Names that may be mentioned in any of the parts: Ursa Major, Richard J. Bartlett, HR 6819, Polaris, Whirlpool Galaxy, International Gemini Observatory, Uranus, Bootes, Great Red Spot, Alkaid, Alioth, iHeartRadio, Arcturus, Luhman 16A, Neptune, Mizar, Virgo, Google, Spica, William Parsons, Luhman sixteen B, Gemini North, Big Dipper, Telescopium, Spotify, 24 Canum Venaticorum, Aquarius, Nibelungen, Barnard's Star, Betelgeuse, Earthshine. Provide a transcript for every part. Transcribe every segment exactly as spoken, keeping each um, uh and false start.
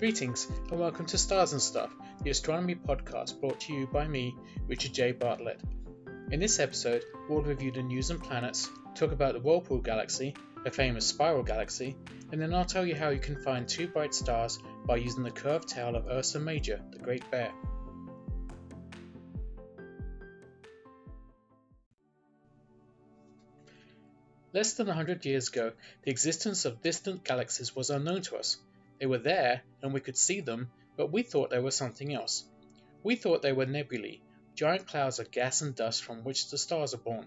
Greetings and welcome to Stars and Stuff, the astronomy podcast brought to you by me, Richard J. Bartlett. In this episode, we'll review the news and planets, talk about the Whirlpool Galaxy, a famous spiral galaxy, and then I'll tell you how you can find two bright stars by using the curved tail of Ursa Major, the Great Bear. Less than one hundred years ago, the existence of distant galaxies was unknown to us. They were there, and we could see them, but we thought they were something else. We thought they were nebulae, giant clouds of gas and dust from which the stars are born.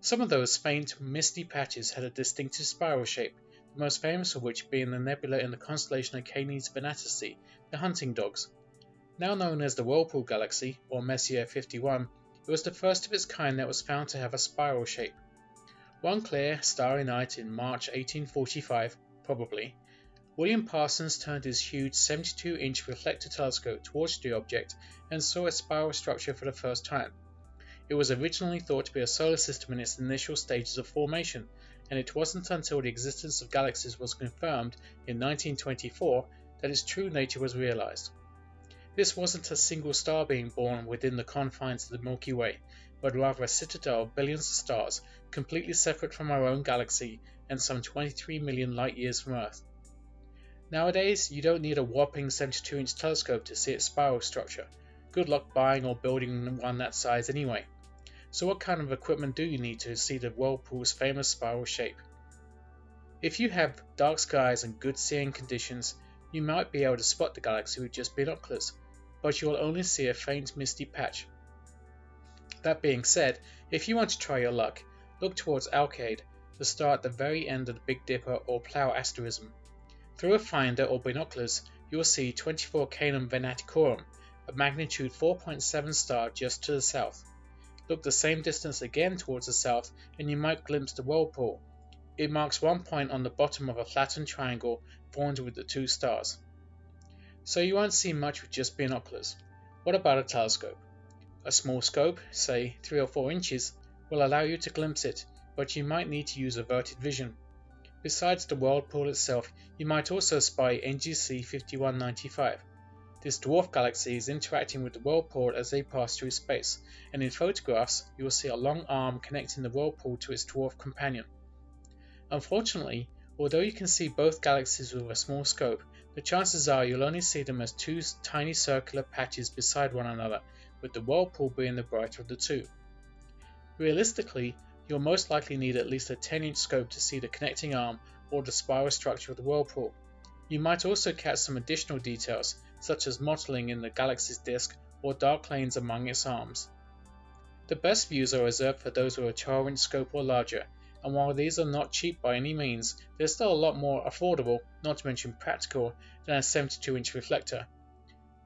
Some of those faint, misty patches had a distinctive spiral shape, the most famous of which being the nebula in the constellation of Canis Venatici, the hunting dogs. Now known as the Whirlpool Galaxy, or Messier fifty-one, it was the first of its kind that was found to have a spiral shape. One clear, starry night in March eighteen forty-five, probably, William Parsons turned his huge seventy-two inch reflector telescope towards the object and saw its spiral structure for the first time. It was originally thought to be a solar system in its initial stages of formation, and it wasn't until the existence of galaxies was confirmed in nineteen twenty-four that its true nature was realized. This wasn't a single star being born within the confines of the Milky Way, but rather a citadel of billions of stars, completely separate from our own galaxy and some twenty-three million light-years from Earth. Nowadays, you don't need a whopping seventy-two inch telescope to see its spiral structure. Good luck buying or building one that size anyway. So what kind of equipment do you need to see the Whirlpool's famous spiral shape? If you have dark skies and good seeing conditions, you might be able to spot the galaxy with just binoculars, but you will only see a faint misty patch. That being said, if you want to try your luck, look towards Alkaid, the star at the very end of the Big Dipper or Plough asterism. Through a finder or binoculars, you will see twenty-four Canum Venaticorum, a magnitude four point seven star just to the south. Look the same distance again towards the south and you might glimpse the Whirlpool. It marks one point on the bottom of a flattened triangle formed with the two stars. So you won't see much with just binoculars. What about a telescope? A small scope, say three or four inches, will allow you to glimpse it, but you might need to use averted vision. Besides the Whirlpool itself, you might also spy N G C fifty-one ninety-five. This dwarf galaxy is interacting with the Whirlpool as they pass through space, and in photographs you will see a long arm connecting the Whirlpool to its dwarf companion. Unfortunately, although you can see both galaxies with a small scope, the chances are you'll only see them as two tiny circular patches beside one another, with the Whirlpool being the brighter of the two. Realistically, you'll most likely need at least a ten inch scope to see the connecting arm or the spiral structure of the Whirlpool. You might also catch some additional details, such as mottling in the galaxy's disk or dark lanes among its arms. The best views are reserved for those with a twelve inch scope or larger, and while these are not cheap by any means, they're still a lot more affordable, not to mention practical, than a seventy-two inch reflector.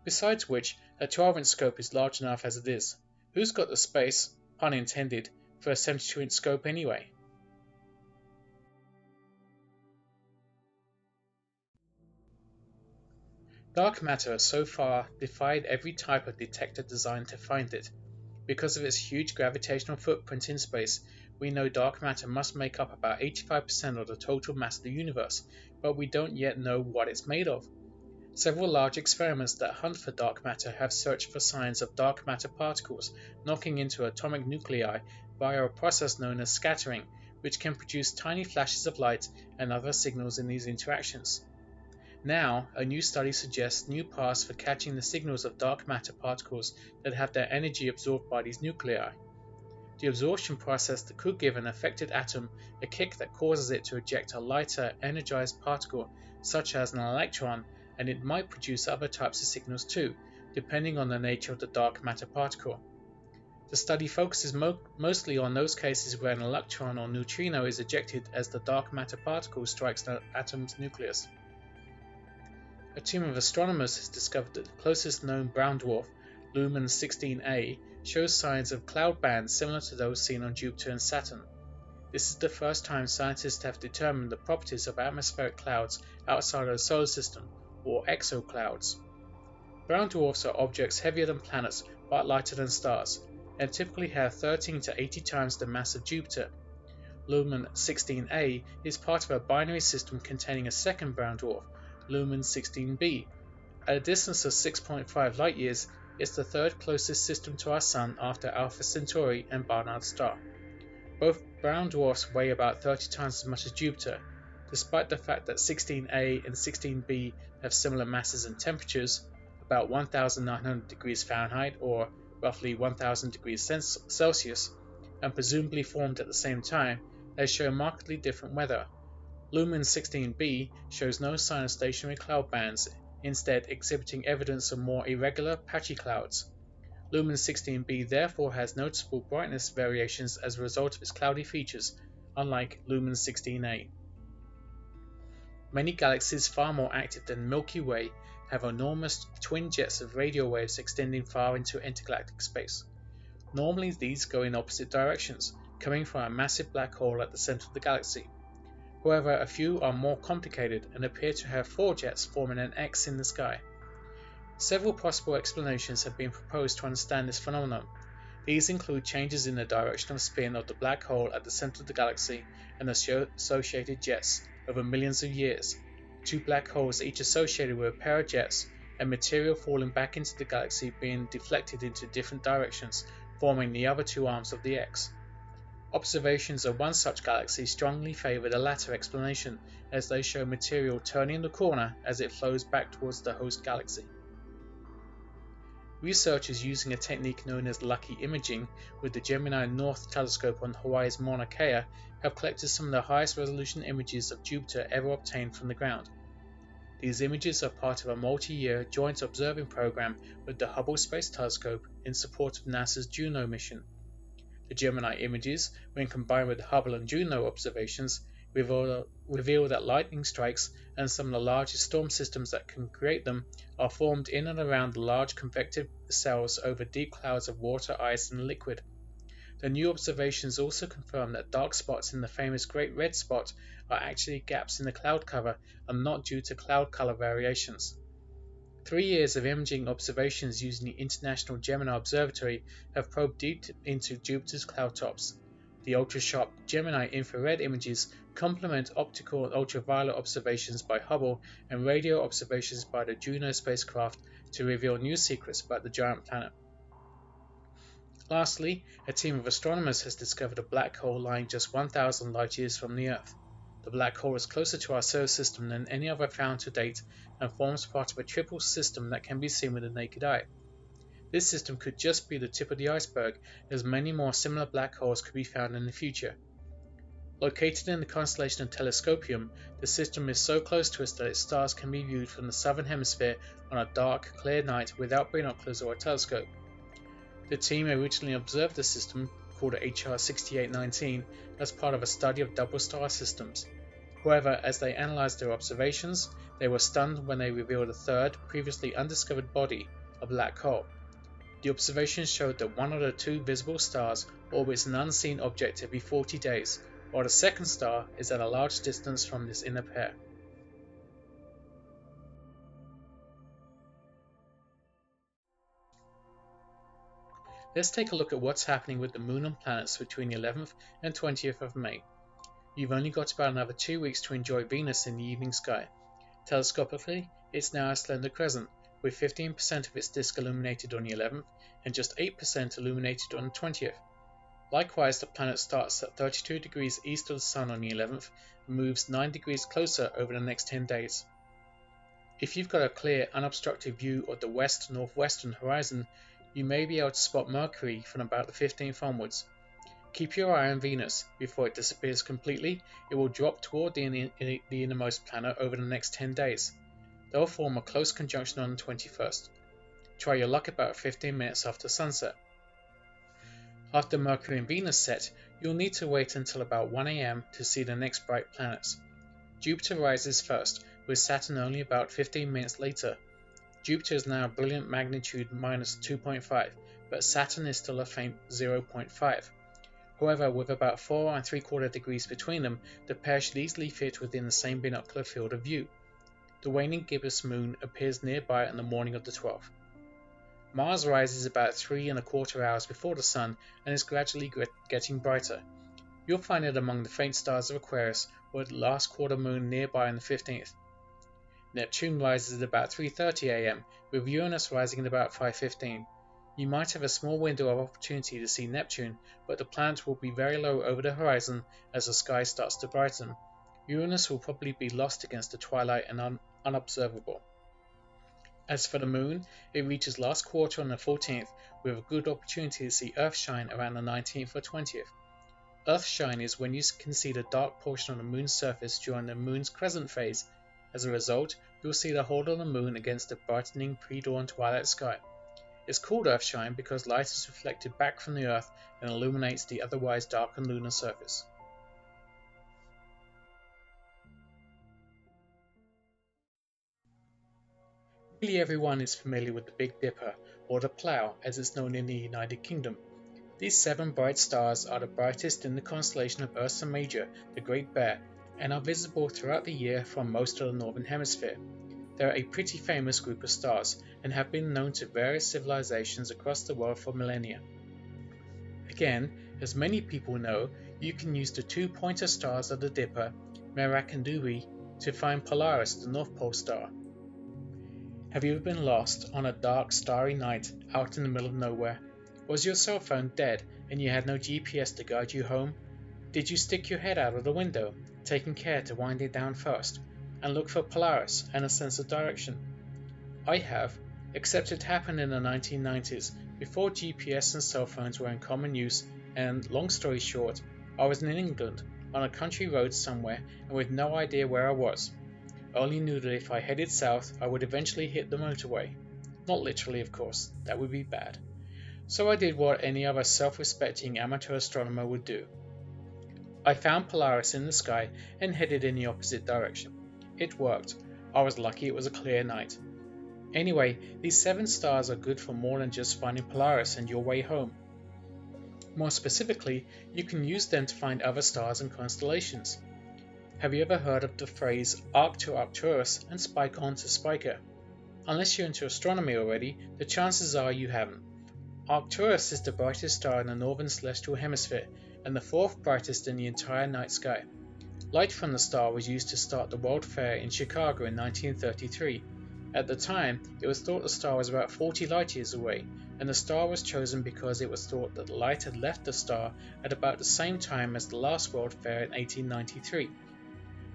Besides which, a twelve inch scope is large enough as it is. Who's got the space, pun intended, for a seventy-two inch scope anyway? Dark matter has so far defied every type of detector designed to find it. Because of its huge gravitational footprint in space, we know dark matter must make up about eighty-five percent of the total mass of the universe, but we don't yet know what it's made of. Several large experiments that hunt for dark matter have searched for signs of dark matter particles knocking into atomic nuclei via a process known as scattering, which can produce tiny flashes of light and other signals in these interactions. Now, a new study suggests new paths for catching the signals of dark matter particles that have their energy absorbed by these nuclei. The absorption process that could give an affected atom a kick that causes it to eject a lighter, energized particle, such as an electron, and it might produce other types of signals too, depending on the nature of the dark matter particle. The study focuses mo mostly on those cases where an electron or neutrino is ejected as the dark matter particle strikes the atom's nucleus. A team of astronomers has discovered that the closest known brown dwarf, Luhman sixteen A, shows signs of cloud bands similar to those seen on Jupiter and Saturn. This is the first time scientists have determined the properties of atmospheric clouds outside of the solar system, or exoclouds. Brown dwarfs are objects heavier than planets but lighter than stars, and typically have thirteen to eighty times the mass of Jupiter. Luhman sixteen A is part of a binary system containing a second brown dwarf, Luhman sixteen B. At a distance of six point five light years, it's the third closest system to our Sun after Alpha Centauri and Barnard's Star. Both brown dwarfs weigh about thirty times as much as Jupiter, despite the fact that sixteen A and sixteen B have similar masses and temperatures, about one thousand nine hundred degrees Fahrenheit or roughly one thousand degrees Celsius, and presumably formed at the same time, they show markedly different weather. Luhman sixteen B shows no sign of stationary cloud bands, instead exhibiting evidence of more irregular, patchy clouds. Luhman sixteen B therefore has noticeable brightness variations as a result of its cloudy features, unlike Luhman sixteen A. Many galaxies far more active than Milky Way have enormous twin jets of radio waves extending far into intergalactic space. Normally these go in opposite directions, coming from a massive black hole at the center of the galaxy. However, a few are more complicated and appear to have four jets forming an X in the sky. Several possible explanations have been proposed to understand this phenomenon. These include changes in the direction of spin of the black hole at the center of the galaxy and the associated jets over millions of years, two black holes each associated with a pair of jets, and material falling back into the galaxy being deflected into different directions, forming the other two arms of the X. Observations of one such galaxy strongly favor the latter explanation, as they show material turning the corner as it flows back towards the host galaxy. Researchers using a technique known as lucky imaging with the Gemini North telescope on Hawaii's Mauna Kea have collected some of the highest resolution images of Jupiter ever obtained from the ground. These images are part of a multi-year joint observing program with the Hubble Space Telescope in support of NASA's Juno mission. The Gemini images, when combined with Hubble and Juno observations, reveal, reveal that lightning strikes and some of the largest storm systems that can create them are formed in and around the large convective cells over deep clouds of water, ice, and liquid. The new observations also confirm that dark spots in the famous Great Red Spot are actually gaps in the cloud cover and not due to cloud color variations. Three years of imaging observations using the International Gemini Observatory have probed deep into Jupiter's cloud tops. The ultra-sharp Gemini infrared images complement optical and ultraviolet observations by Hubble and radio observations by the Juno spacecraft to reveal new secrets about the giant planet. Lastly, a team of astronomers has discovered a black hole lying just one thousand light-years from the Earth. The black hole is closer to our solar system than any other found to date and forms part of a triple system that can be seen with the naked eye. This system could just be the tip of the iceberg, as many more similar black holes could be found in the future. Located in the constellation of Telescopium, the system is so close to us that its stars can be viewed from the southern hemisphere on a dark, clear night without binoculars or a telescope. The team originally observed the system, called H R sixty-eight nineteen, as part of a study of double star systems. However, as they analyzed their observations, they were stunned when they revealed a third, previously undiscovered body, a black hole. The observations showed that one of the two visible stars orbits an unseen object every forty days, while the second star is at a large distance from this inner pair. Let's take a look at what's happening with the Moon and planets between the eleventh and twentieth of May. You've only got about another two weeks to enjoy Venus in the evening sky. Telescopically, it's now a slender crescent, with fifteen percent of its disk illuminated on the eleventh and just eight percent illuminated on the twentieth. Likewise, the planet starts at thirty-two degrees east of the Sun on the eleventh and moves nine degrees closer over the next ten days. If you've got a clear, unobstructed view of the west-northwestern horizon, you may be able to spot Mercury from about the fifteenth onwards. Keep your eye on Venus. Before it disappears completely, it will drop toward the, in the innermost planet over the next ten days. They'll form a close conjunction on the twenty-first. Try your luck about fifteen minutes after sunset. After Mercury and Venus set, you'll need to wait until about one A M to see the next bright planets. Jupiter rises first, with Saturn only about fifteen minutes later. Jupiter is now a brilliant magnitude minus two point five, but Saturn is still a faint zero point five. However, with about four and three quarter degrees between them, the pair should easily fit within the same binocular field of view. The waning gibbous moon appears nearby on the morning of the twelfth. Mars rises about three and a quarter hours before the Sun and is gradually getting brighter. You'll find it among the faint stars of Aquarius, or the last quarter moon nearby on the fifteenth. Neptune rises at about three thirty a m, with Uranus rising at about five fifteen. You might have a small window of opportunity to see Neptune, but the planet will be very low over the horizon as the sky starts to brighten. Uranus will probably be lost against the twilight and un unobservable. As for the Moon, it reaches last quarter on the fourteenth, with a good opportunity to see Earthshine around the nineteenth or twentieth. Earthshine is when you can see the dark portion of the Moon's surface during the Moon's crescent phase. As a result, you'll see the whole of the Moon against the brightening pre-dawn twilight sky. It's called Earthshine because light is reflected back from the Earth and illuminates the otherwise darkened lunar surface. Nearly everyone is familiar with the Big Dipper, or the Plough as it's known in the United Kingdom. These seven bright stars are the brightest in the constellation of Ursa Major, the Great Bear, and are visible throughout the year from most of the Northern Hemisphere. They're a pretty famous group of stars, and have been known to various civilizations across the world for millennia. Again, as many people know, you can use the two pointer stars of the Dipper, Merakandui, to find Polaris, the North Pole star. Have you ever been lost on a dark, starry night out in the middle of nowhere? Was your cell phone dead and you had no G P S to guide you home? Did you stick your head out of the window, taking care to wind it down first, and look for Polaris and a sense of direction? I have, except it happened in the nineteen nineties, before G P S and cell phones were in common use, and, long story short, I was in England, on a country road somewhere and with no idea where I was. I only knew that if I headed south, I would eventually hit the motorway. Not literally, of course, that would be bad. So I did what any other self-respecting amateur astronomer would do. I found Polaris in the sky and headed in the opposite direction. It worked. I was lucky it was a clear night. Anyway, these seven stars are good for more than just finding Polaris and your way home. More specifically, you can use them to find other stars and constellations. Have you ever heard of the phrase arc to Arcturus and Spica onto Spica? Unless you're into astronomy already, the chances are you haven't. Arcturus is the brightest star in the northern celestial hemisphere, and the fourth brightest in the entire night sky. Light from the star was used to start the World Fair in Chicago in nineteen thirty-three. At the time, it was thought the star was about forty light years away, and the star was chosen because it was thought that the light had left the star at about the same time as the last World Fair in eighteen ninety-three.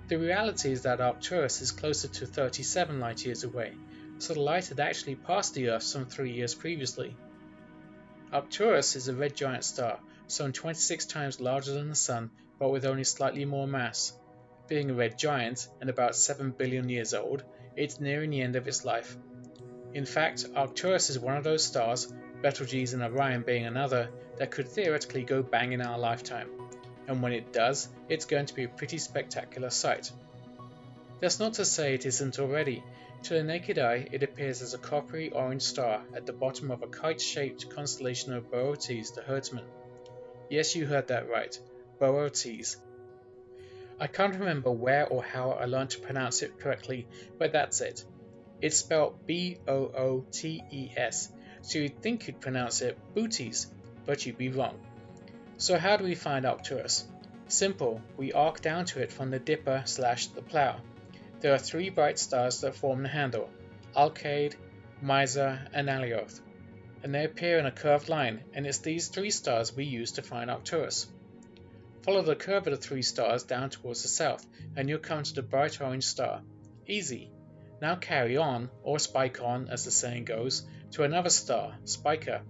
The reality is that Arcturus is closer to thirty-seven light years away, so the light had actually passed the Earth some three years previously. Arcturus is a red giant star, some twenty-six times larger than the Sun, but with only slightly more mass. Being a red giant, and about seven billion years old, it's nearing the end of its life. In fact, Arcturus is one of those stars, Betelgeuse and Orion being another, that could theoretically go bang in our lifetime. And when it does, it's going to be a pretty spectacular sight. That's not to say it isn't already. To the naked eye, it appears as a coppery orange star at the bottom of a kite-shaped constellation of Bootes, the herdsman. Yes, you heard that right. Bootes. I can't remember where or how I learned to pronounce it correctly, but that's it. It's spelled B O O T E S, so you'd think you'd pronounce it Bootes, but you'd be wrong. So how do we find Arcturus? Simple, we arc down to it from the Dipper slash the Plough. There are three bright stars that form the handle, Alkaid, Mizar, and Alioth, and they appear in a curved line, and it's these three stars we use to find Arcturus. Follow the curve of the three stars down towards the south, and you'll come to the bright orange star. Easy. Now carry on, or spike on, as the saying goes, to another star, Spica.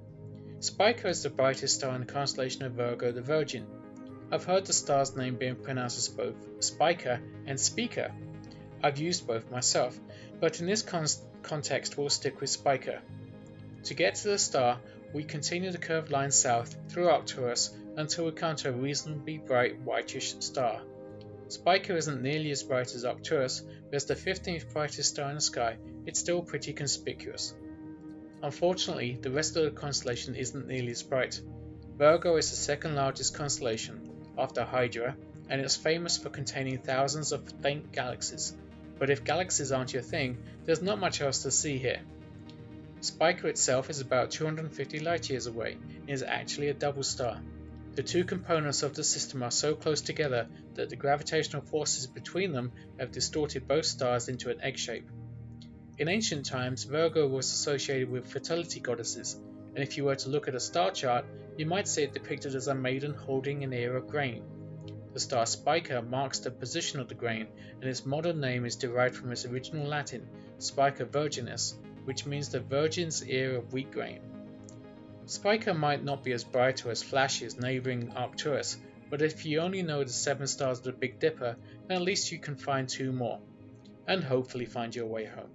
Spica is the brightest star in the constellation of Virgo the Virgin. I've heard the star's name being pronounced as both Spica and Spica. I've used both myself, but in this con context we'll stick with Spica. To get to the star, we continue the curved line south through Arcturus until we come to a reasonably bright whitish star. Spica isn't nearly as bright as Arcturus, but as the fifteenth brightest star in the sky, it's still pretty conspicuous. Unfortunately, the rest of the constellation isn't nearly as bright. Virgo is the second largest constellation, after Hydra, and it's famous for containing thousands of faint galaxies. But if galaxies aren't your thing, there's not much else to see here. Spica itself is about two hundred fifty light years away, and is actually a double star. The two components of the system are so close together that the gravitational forces between them have distorted both stars into an egg shape. In ancient times, Virgo was associated with fertility goddesses, and if you were to look at a star chart, you might see it depicted as a maiden holding an ear of grain. The star Spica marks the position of the grain, and its modern name is derived from its original Latin, Spica virginis, which means the virgin's ear of wheat grain. Spica might not be as bright or as flashy as neighbouring Arcturus, but if you only know the seven stars of the Big Dipper, then at least you can find two more, and hopefully find your way home.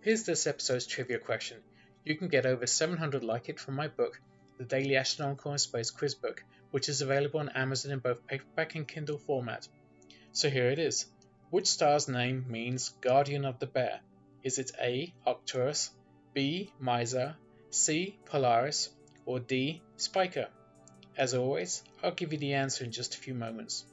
Here's this episode's trivia question. You can get over seven hundred like it from my book, The Daily Astronomical and Space Quiz Book, which is available on Amazon in both paperback and Kindle format. So here it is. Which star's name means Guardian of the Bear? Is it A. Arcturus, B. Mizar, C. Polaris, or D. Spica? As always, I'll give you the answer in just a few moments.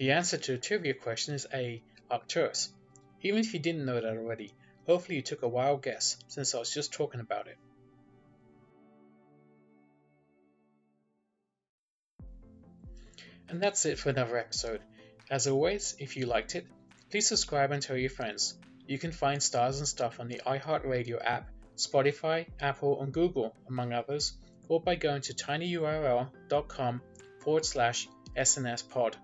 The answer to the trivia question is A. Arcturus. Even if you didn't know that already, hopefully you took a wild guess since I was just talking about it. And that's it for another episode. As always, if you liked it, please subscribe and tell your friends. You can find Stars and Stuff on the iHeartRadio app, Spotify, Apple and Google, among others, or by going to tinyurl.com forward slash snspod.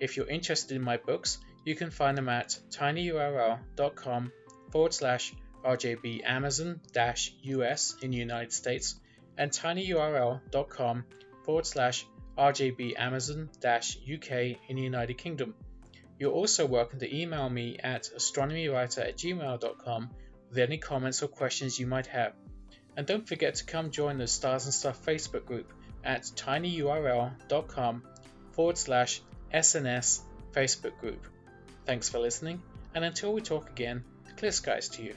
If you're interested in my books, you can find them at tinyurl.com forward slash rjbamazon-us in the United States and tinyurl.com forward slash rjbamazon-uk in the United Kingdom. You're also welcome to email me at astronomywriter at gmail.com with any comments or questions you might have. And don't forget to come join the Stars and Stuff Facebook group at tinyurl.com forward slash S N S Facebook group. Thanks for listening, and until we talk again, clear skies to you.